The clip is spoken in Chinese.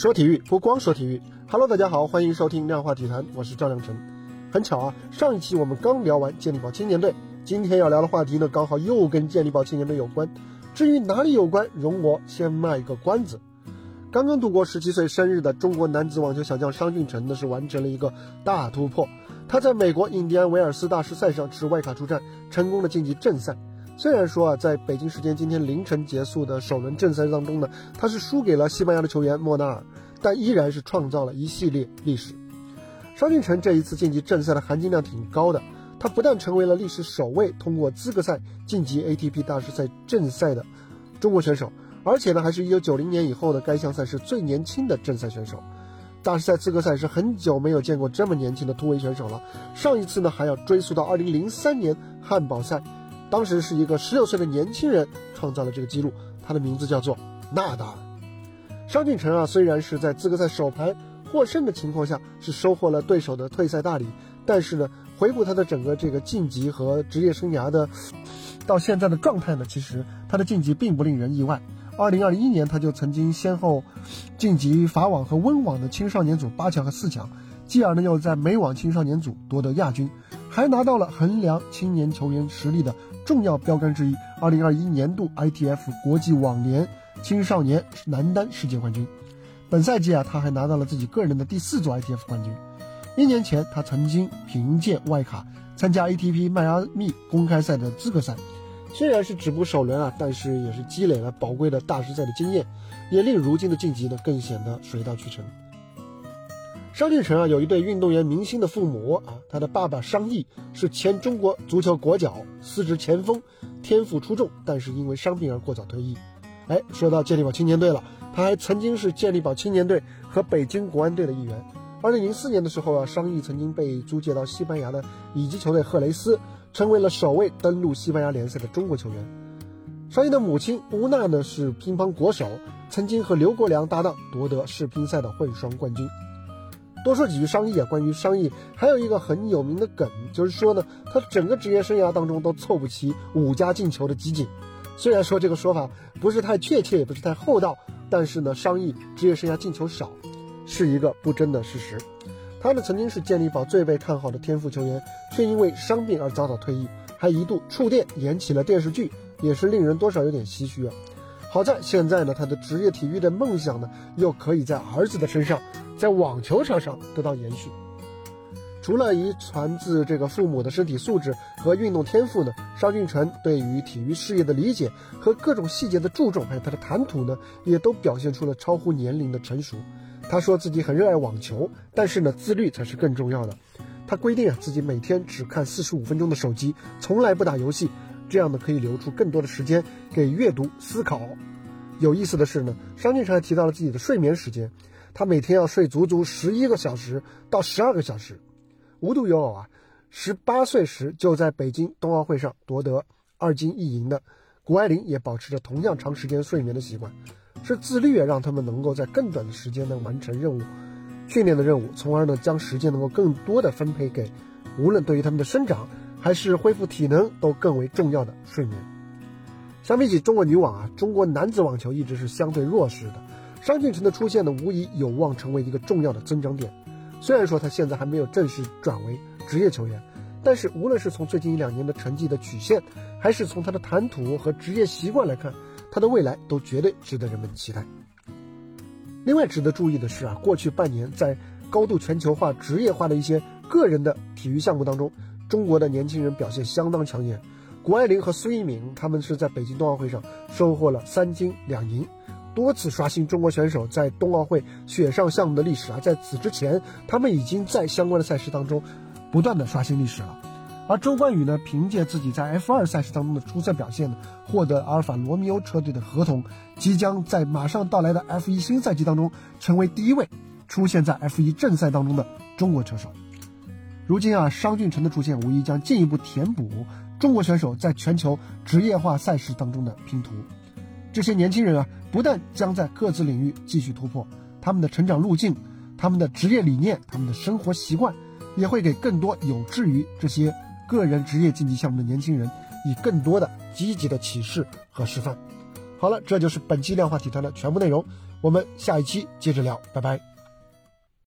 说体育不光说体育。 Hello， 大家好，欢迎收听量化体坛，我是赵亮晨。很巧啊，上一期我们刚聊完健力宝青年队，今天要聊的话题呢，刚好又跟健力宝青年队有关。至于哪里有关，容我先卖一个关子。刚刚度过17岁生日的中国男子网球小将商俊辰呢，是完成了一个大突破。他在美国印第安维尔斯大师赛上持外卡出战，成功的晋级正赛。虽然说啊，在北京时间今天凌晨结束的首轮正赛当中呢，他是输给了西班牙的球员莫纳尔，但依然是创造了一系列历史。商俊辰这一次晋级正赛的含金量挺高的，他不但成为了历史首位通过资格赛晋级 ATP 大师赛正赛的中国选手，而且呢，还是1990年以后的该项赛事最年轻的正赛选手。大师赛资格赛是很久没有见过这么年轻的突围选手了，上一次呢还要追溯到2003年汉堡赛。当时是一个16岁的年轻人创造了这个记录，他的名字叫做纳达尔。商俊辰啊，虽然是在资格赛首盘获胜的情况下是收获了对手的退赛大礼，但是呢，回顾他的整个这个晋级和职业生涯的到现在的状态呢，其实他的晋级并不令人意外。2021年他就曾经先后晋级法网和温网的青少年组八强和四强，继而呢又在美网青少年组夺得亚军，还拿到了衡量青年球员实力的重要标杆之一2021年度 ITF 国际网联青少年男单世界冠军。本赛季啊，他还拿到了自己个人的第4座 ITF 冠军。1年前他曾经凭借外卡参加 ATP 迈阿密公开赛的资格赛，虽然是止步首轮啊，但是也是积累了宝贵的大师赛的经验，也令如今的晋级呢更显得水到渠成。商俊辰啊，有一对运动员明星的父母啊，他的爸爸商毅是前中国足球国脚，司职前锋，天赋出众，但是因为伤病而过早退役。哎，说到健力宝青年队了，他还曾经是健力宝青年队和北京国安队的一员。2004年的时候啊，商毅曾经被租借到西班牙的乙级球队赫雷斯，成为了首位登陆西班牙联赛的中国球员。商毅的母亲乌娜呢，是乒乓国手，曾经和刘国梁搭档夺得世乒赛的混双冠军。多说几句商议啊，关于商议还有一个很有名的梗，就是说呢，他整个职业生涯当中都凑不齐5家进球的集锦。虽然说这个说法不是太确切，也不是太厚道，但是呢，商议职业生涯进球少是一个不争的事实。他呢曾经是健力宝最被看好的天赋球员，却因为伤病而早早退役，还一度触电演起了电视剧，也是令人多少有点唏嘘啊。好在现在呢，他的职业体育的梦想呢，又可以在儿子的身上，在网球场上得到延续。除了遗传自这个父母的身体素质和运动天赋呢，商俊辰对于体育事业的理解和各种细节的注重，还有他的谈吐呢，也都表现出了超乎年龄的成熟。他说自己很热爱网球，但是呢，自律才是更重要的。他规定啊，自己每天只看45分钟的手机，从来不打游戏，这样呢可以留出更多的时间给阅读、思考。有意思的是呢，商俊辰还提到了自己的睡眠时间。他每天要睡足11个小时到12个小时。无独有偶啊，18岁时就在北京冬奥会上夺得2金1银的谷爱凌也保持着同样长时间睡眠的习惯。是自律也让他们能够在更短的时间内完成任务，训练的任务，从而呢将时间能够更多的分配给无论对于他们的生长还是恢复体能都更为重要的睡眠。相比起中国女网啊，中国男子网球一直是相对弱势的。商俊辰的出现呢，无疑有望成为一个重要的增长点。虽然说他现在还没有正式转为职业球员，但是无论是从最近1-2年的成绩的曲线，还是从他的谈吐和职业习惯来看，他的未来都绝对值得人们期待。另外值得注意的是啊，过去半年在高度全球化、职业化的一些个人的体育项目当中，中国的年轻人表现相当抢眼。谷爱凌和苏翊鸣他们是在北京冬奥会上收获了3金2银。多次刷新中国选手在冬奥会雪上项目的历史啊！在此之前，他们已经在相关的赛事当中不断的刷新历史了。而周冠宇呢，凭借自己在 F2 赛事当中的出色表现呢，获得阿尔法罗密欧车队的合同，即将在马上到来的 F1 新赛季当中成为第一位出现在 F1 正赛当中的中国车手。如今啊，商俊辰的出现无疑将进一步填补中国选手在全球职业化赛事当中的拼图。这些年轻人啊，不但将在各自领域继续突破，他们的成长路径、他们的职业理念、他们的生活习惯，也会给更多有志于这些个人职业竞技项目的年轻人以更多的积极的启示和示范。好了，这就是本期量化体坛的全部内容。我们下一期接着聊，拜拜。